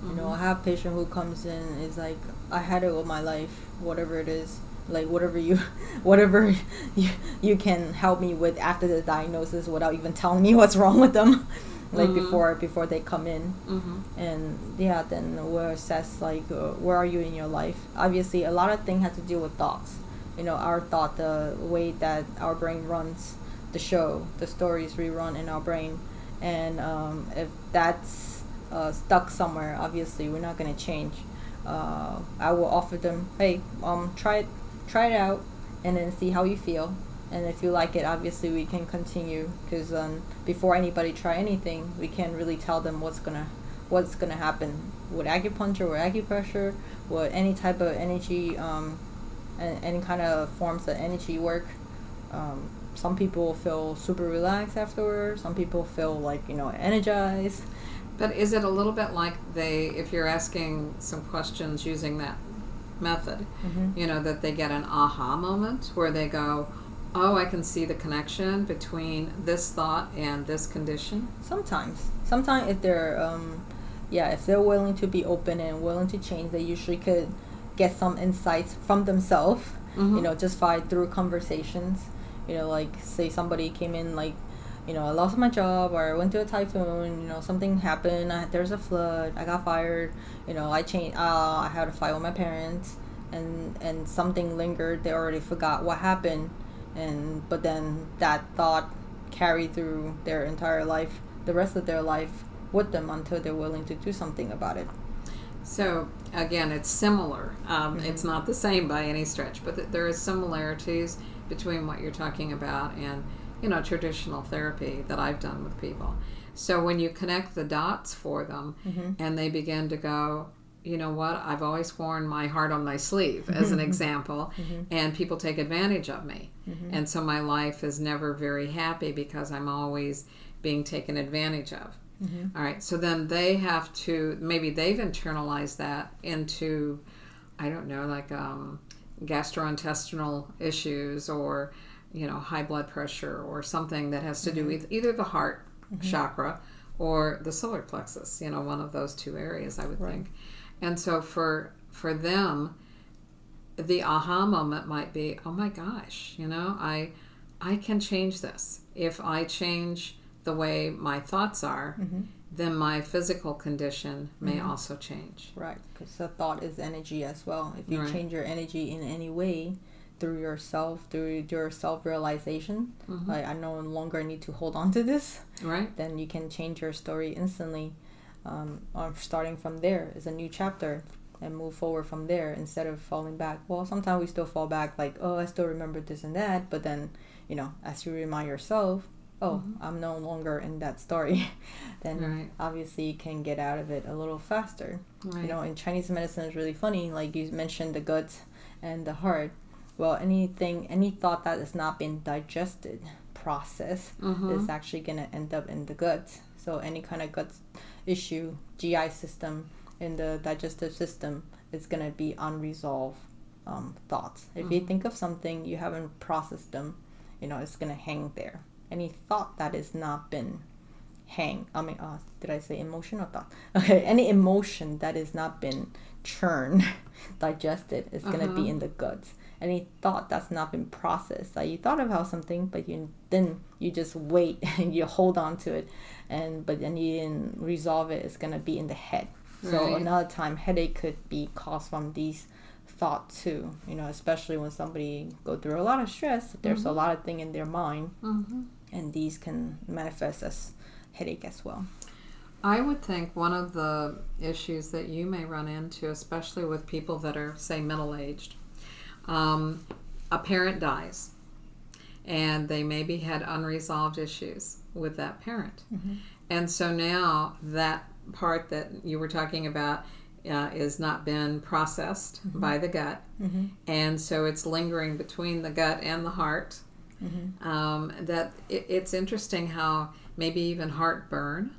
Mm-hmm. You know, I have a patient who comes in and is like, I had it with my life, whatever it is, like whatever you can help me with after the diagnosis without even telling me what's wrong with them, like mm-hmm. before they come in. Mm-hmm. And yeah, then we'll assess like where are you in your life. Obviously, a lot of things have to do with thoughts. You know, our thought, the way that our brain runs the show, the stories rerun in our brain, and if that's stuck somewhere, obviously we're not going to change. I will offer them, hey, try it out, and then see how you feel, and if you like it, obviously we can continue, because before anybody try anything, we can't really tell them what's gonna happen with acupuncture or acupressure or any type of energy, and any kind of forms of energy work. Some people feel super relaxed afterwards. Some people feel like, you know, energized. But is it a little bit like if you're asking some questions using that method, mm-hmm. you know, that they get an aha moment where they go, oh, I can see the connection between this thought and this condition? Sometimes if they're, if they're willing to be open and willing to change, they usually could get some insights from themselves, mm-hmm. you know, just through conversations. You know, like, say somebody came in, like, you know, I lost my job, or I went through a typhoon, you know, something happened, there's a flood, I got fired, you know, I had a fight with my parents, and something lingered, they already forgot what happened, but then that thought carried through their entire life, the rest of their life with them until they're willing to do something about it. So, again, it's similar. Mm-hmm. It's not the same by any stretch, but there are similarities between what you're talking about and, you know, traditional therapy that I've done with people. So when you connect the dots for them, mm-hmm. and they begin to go, you know what, I've always worn my heart on my sleeve, as an example, mm-hmm. and people take advantage of me. Mm-hmm. And so my life is never very happy because I'm always being taken advantage of. Mm-hmm. All right, so then they have to, maybe they've internalized that into, I don't know, like gastrointestinal issues, or, you know, high blood pressure, or something that has to do with either the heart mm-hmm. chakra or the solar plexus, you know, one of those two areas, I would right. think. And so for them, the aha moment might be, oh my gosh, you know, I can change this. If I change the way my thoughts are, mm-hmm. then my physical condition may mm-hmm. also change. Right, because the thought is energy as well. If you right. change your energy in any way through yourself, through your self-realization, mm-hmm. like, I no longer need to hold on to this, right? Then you can change your story instantly. Starting from there is a new chapter, and move forward from there instead of falling back. Well, sometimes we still fall back, like, oh, I still remember this and that, but then, you know, as you remind yourself, oh, mm-hmm. I'm no longer in that story, then right. obviously you can get out of it a little faster. Right. You know, in Chinese medicine, it's really funny. Like, you mentioned the guts and the heart. Well, any thought that has not been digested, processed, mm-hmm. is actually going to end up in the guts. So any kind of gut issue, GI system, in the digestive system, is going to be unresolved thoughts. If mm-hmm. you think of something, you haven't processed them, you know, it's going to hang there. Any thought that has not been did I say emotion or thought? Okay, any emotion that has not been churned, digested, is going to be in the guts. Any thought that's not been processed, like, you thought about something, but you just wait and you hold on to it, but then you didn't resolve it, it's going to be in the head. Right. So another time, headache could be caused from these thought too, you know, especially when somebody go through a lot of stress, there's mm-hmm. a lot of thing in their mind, mm-hmm. and these can manifest as headache as well. I would think one of the issues that you may run into, especially with people that are, say, middle-aged, a parent dies, and they maybe had unresolved issues with that parent. Mm-hmm. And so now that part that you were talking about is not been processed mm-hmm. by the gut, mm-hmm. and so it's lingering between the gut and the heart. Mm-hmm. That it's interesting how maybe even heartburn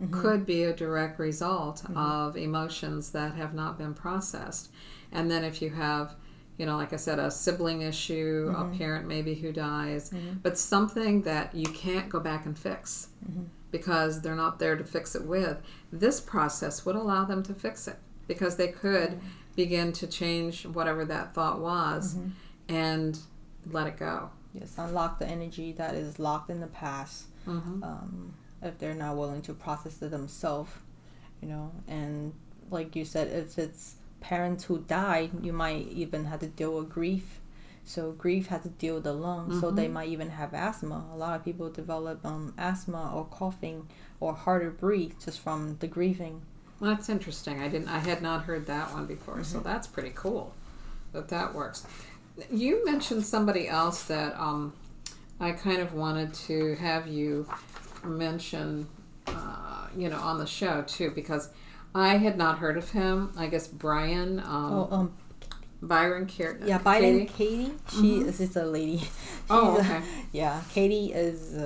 mm-hmm. could be a direct result mm-hmm. of emotions that have not been processed. And then if you have, you know, like I said, a sibling issue, mm-hmm. a parent maybe who dies, mm-hmm. but something that you can't go back and fix mm-hmm. because they're not there to fix it with, this process would allow them to fix it because they could mm-hmm. begin to change whatever that thought was mm-hmm. and let it go. Yes, unlock the energy that is locked in the past mm-hmm. If they're not willing to process it themselves, you know. And like you said, if it's parents who died, you might even have to deal with grief. So grief has to deal with the lungs, mm-hmm. so they might even have asthma. A lot of people develop asthma or coughing or hard to breathe just from the grieving. Well, that's interesting. I had not heard that one before, mm-hmm. so that's pretty cool that works. You mentioned somebody else that I kind of wanted to have you mention, you know, on the show too, because I had not heard of him. I guess Brian. Byron Katie. Yeah, Byron Katie. She mm-hmm. is a lady. She's okay. Yeah, Katie is.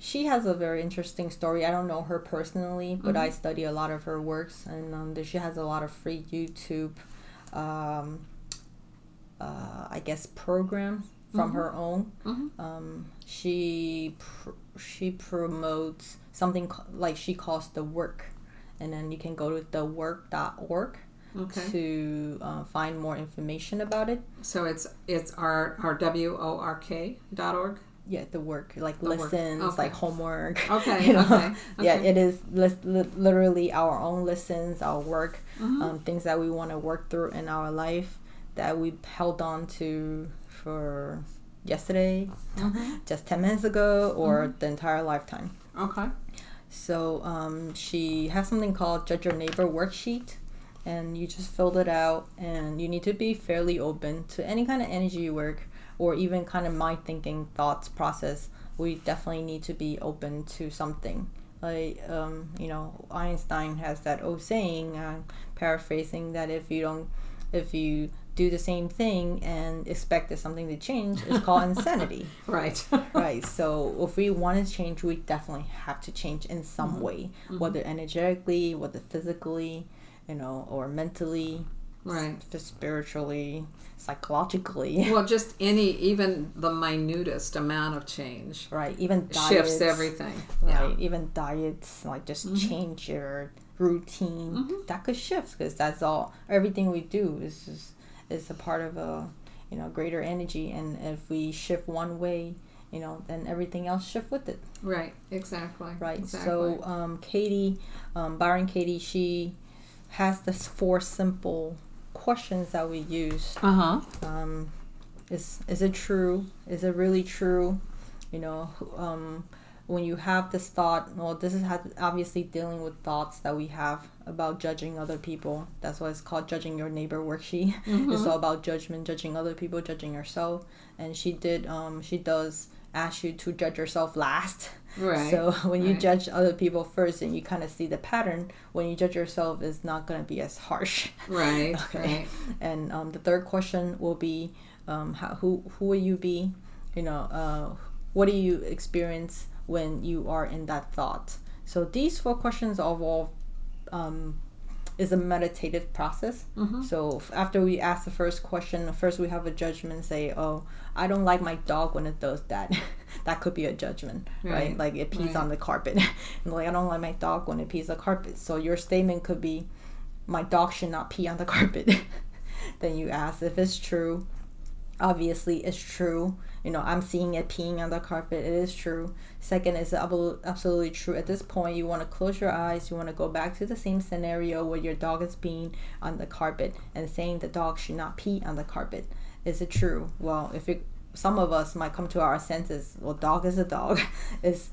She has a very interesting story. I don't know her personally, but mm-hmm. I study a lot of her works, and she has a lot of free YouTube. I guess program from mm-hmm. her own. Mm-hmm. She promotes something like she calls The Work, and then you can go to thework.org to find more information about it. So it's our work.org. Yeah, The Work, like the lessons, work. Okay. Like homework. Okay, you know? Okay. Yeah, it is literally our own lessons, our work, mm-hmm. Things that we want to work through in our life, that we held on to for yesterday, mm-hmm. just 10 minutes ago, or mm-hmm. the entire lifetime. Okay. So she has something called Judge Your Neighbor Worksheet, and you just filled it out, and you need to be fairly open to any kind of energy work or even kind of mind thinking thoughts process. We definitely need to be open to something. Like, you know, Einstein has that old saying, paraphrasing, that if you do the same thing and expect that something to change, it's called insanity. Right. Right. So if we want to change, we definitely have to change in some mm-hmm. way, mm-hmm. whether energetically, whether physically, you know, or mentally, right, spiritually, psychologically. Well, just even the minutest amount of change. Right. Even diets. Shifts everything. Right. Yeah. Even diets, like just mm-hmm. change your routine, mm-hmm. that could shift, because that's all, everything we do is a part of a, you know, greater energy, and if we shift one way, you know, then everything else shift with it. Right, exactly. Right. Exactly. So Byron Katie, she has this 4 simple questions that we use. Is it true? Is it really true? You know, when you have this thought, well, this is obviously dealing with thoughts that we have about judging other people. That's why it's called Judging Your Neighbor Worksheet. Mm-hmm. It's all about judgment, judging other people, judging yourself. And she does ask you to judge yourself last. Right. So when you judge other people first, and you kind of see the pattern, when you judge yourself, it's not going to be as harsh. Right. Okay. Right. And the third question will be, who will you be? You know, what do you experience when you are in that thought? So these 4 questions are all is a meditative process. Mm-hmm. So after we ask the first question, first we have a judgment, say, oh, I don't like my dog when it does that. That could be a judgment, right? Like it pees on the carpet. And like, I don't like my dog when it pees on the carpet. So your statement could be, my dog should not pee on the carpet. Then you ask if it's true. Obviously it's true. You know, I'm seeing it peeing on the carpet. It is true. Second, it's absolutely true. At this point, you want to close your eyes. You want to go back to the same scenario where your dog is peeing on the carpet and saying the dog should not pee on the carpet. Is it true? Well, some of us might come to our senses. Well, dog is a dog. It's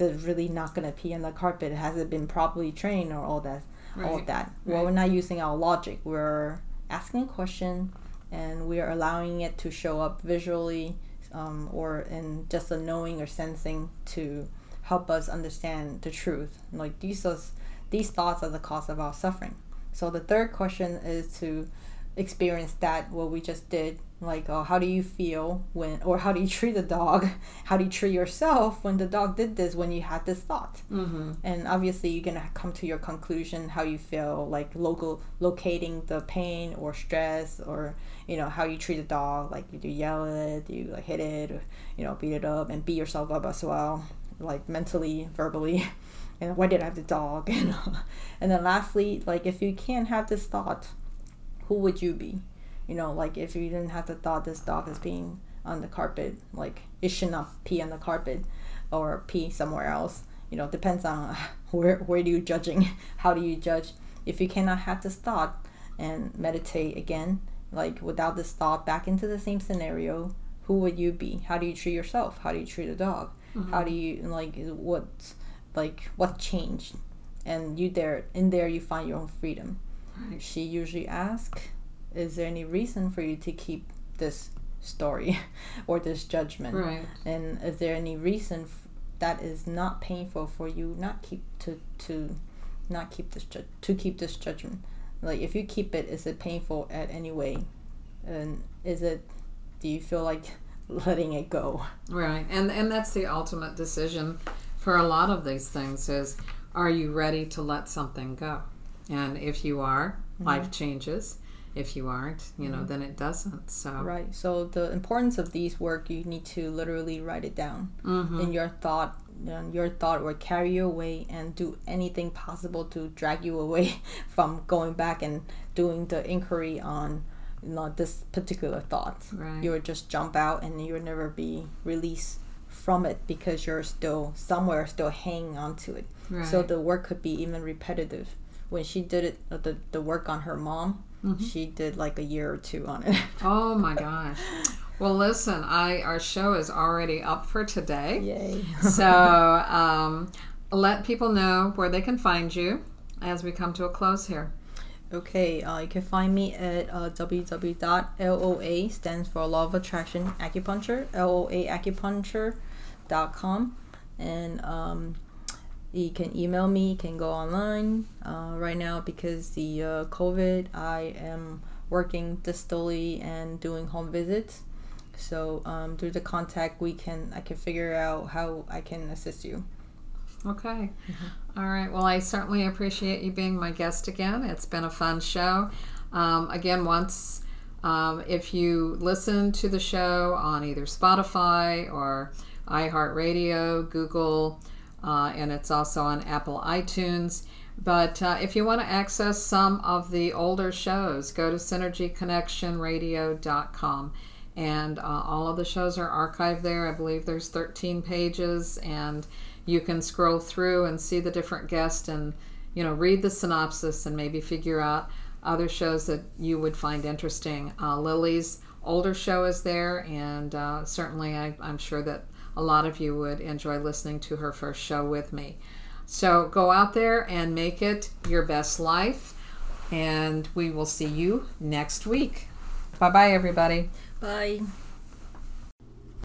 really not going to pee on the carpet. Has it been properly trained or all that? Right. All that. Well, we're not using our logic. We're asking a question, and we are allowing it to show up visually, or in just a knowing or sensing, to help us understand the truth. Like these thoughts are the cause of our suffering. So the third question is to experience that what we just did Like, oh, how do you feel when, or how do you treat the dog? How do you treat yourself when the dog did this, when you had this thought? Mm-hmm. And obviously you're going to come to your conclusion, how you feel, like locating the pain or stress, or, you know, how you treat the dog. Like, do you yell at it? Do you like hit it? Or, you know, beat it up and beat yourself up as well, like mentally, verbally. And why did I have the dog? And then lastly, like, if you can't have this thought, who would you be? You know, like, if you didn't have the thought this dog is peeing on the carpet, like, it should not pee on the carpet or pee somewhere else. You know, depends on where do you judging? How do you judge? If you cannot have this thought and meditate again, like, without this thought, back into the same scenario, who would you be? How do you treat yourself? How do you treat a dog? Mm-hmm. How do you, what changed? And in there you find your own freedom. Right. She usually asks, is there any reason for you to keep this story or this judgment? Right. And is there any reason that is not painful for you not to keep this judgment? Like, if you keep it, is it painful at any way? And do you feel like letting it go? Right. And that's the ultimate decision for a lot of these things is, are you ready to let something go? And if you are, mm-hmm. life changes. If you aren't, you know, mm-hmm. then it doesn't. So right. So the importance of these work, you need to literally write it down mm-hmm. in your thought. Your thought will carry you away and do anything possible to drag you away from going back and doing the inquiry on, you know, this particular thought. Right. You would just jump out and you would never be released from it because you're still hanging on to it. Right. So the work could be even repetitive. When she did it, the work on her mom. Mm-hmm. She did like a year or two on it. Oh my gosh. Well, listen, our show is already up for today. Yay. So let people know where they can find you as we come to a close here. Okay, you can find me at www.LOA, stands for Law of Attraction Acupuncture, loaacupuncture.com. And you can email me, you can go online. Right now, because the COVID, I am working distally and doing home visits. So through the contact, I can figure out how I can assist you. Okay. Mm-hmm. All right. Well, I certainly appreciate you being my guest again. It's been a fun show. If you listen to the show on either Spotify or iHeartRadio, Google, and it's also on Apple iTunes. But if you want to access some of the older shows, go to SynergyConnectionRadio.com. And all of the shows are archived there. I believe there's 13 pages, and you can scroll through and see the different guests and, you know, read the synopsis and maybe figure out other shows that you would find interesting. Lily's older show is there, and certainly I'm sure that a lot of you would enjoy listening to her first show with me. So go out there and make it your best life. And we will see you next week. Bye-bye, everybody. Bye.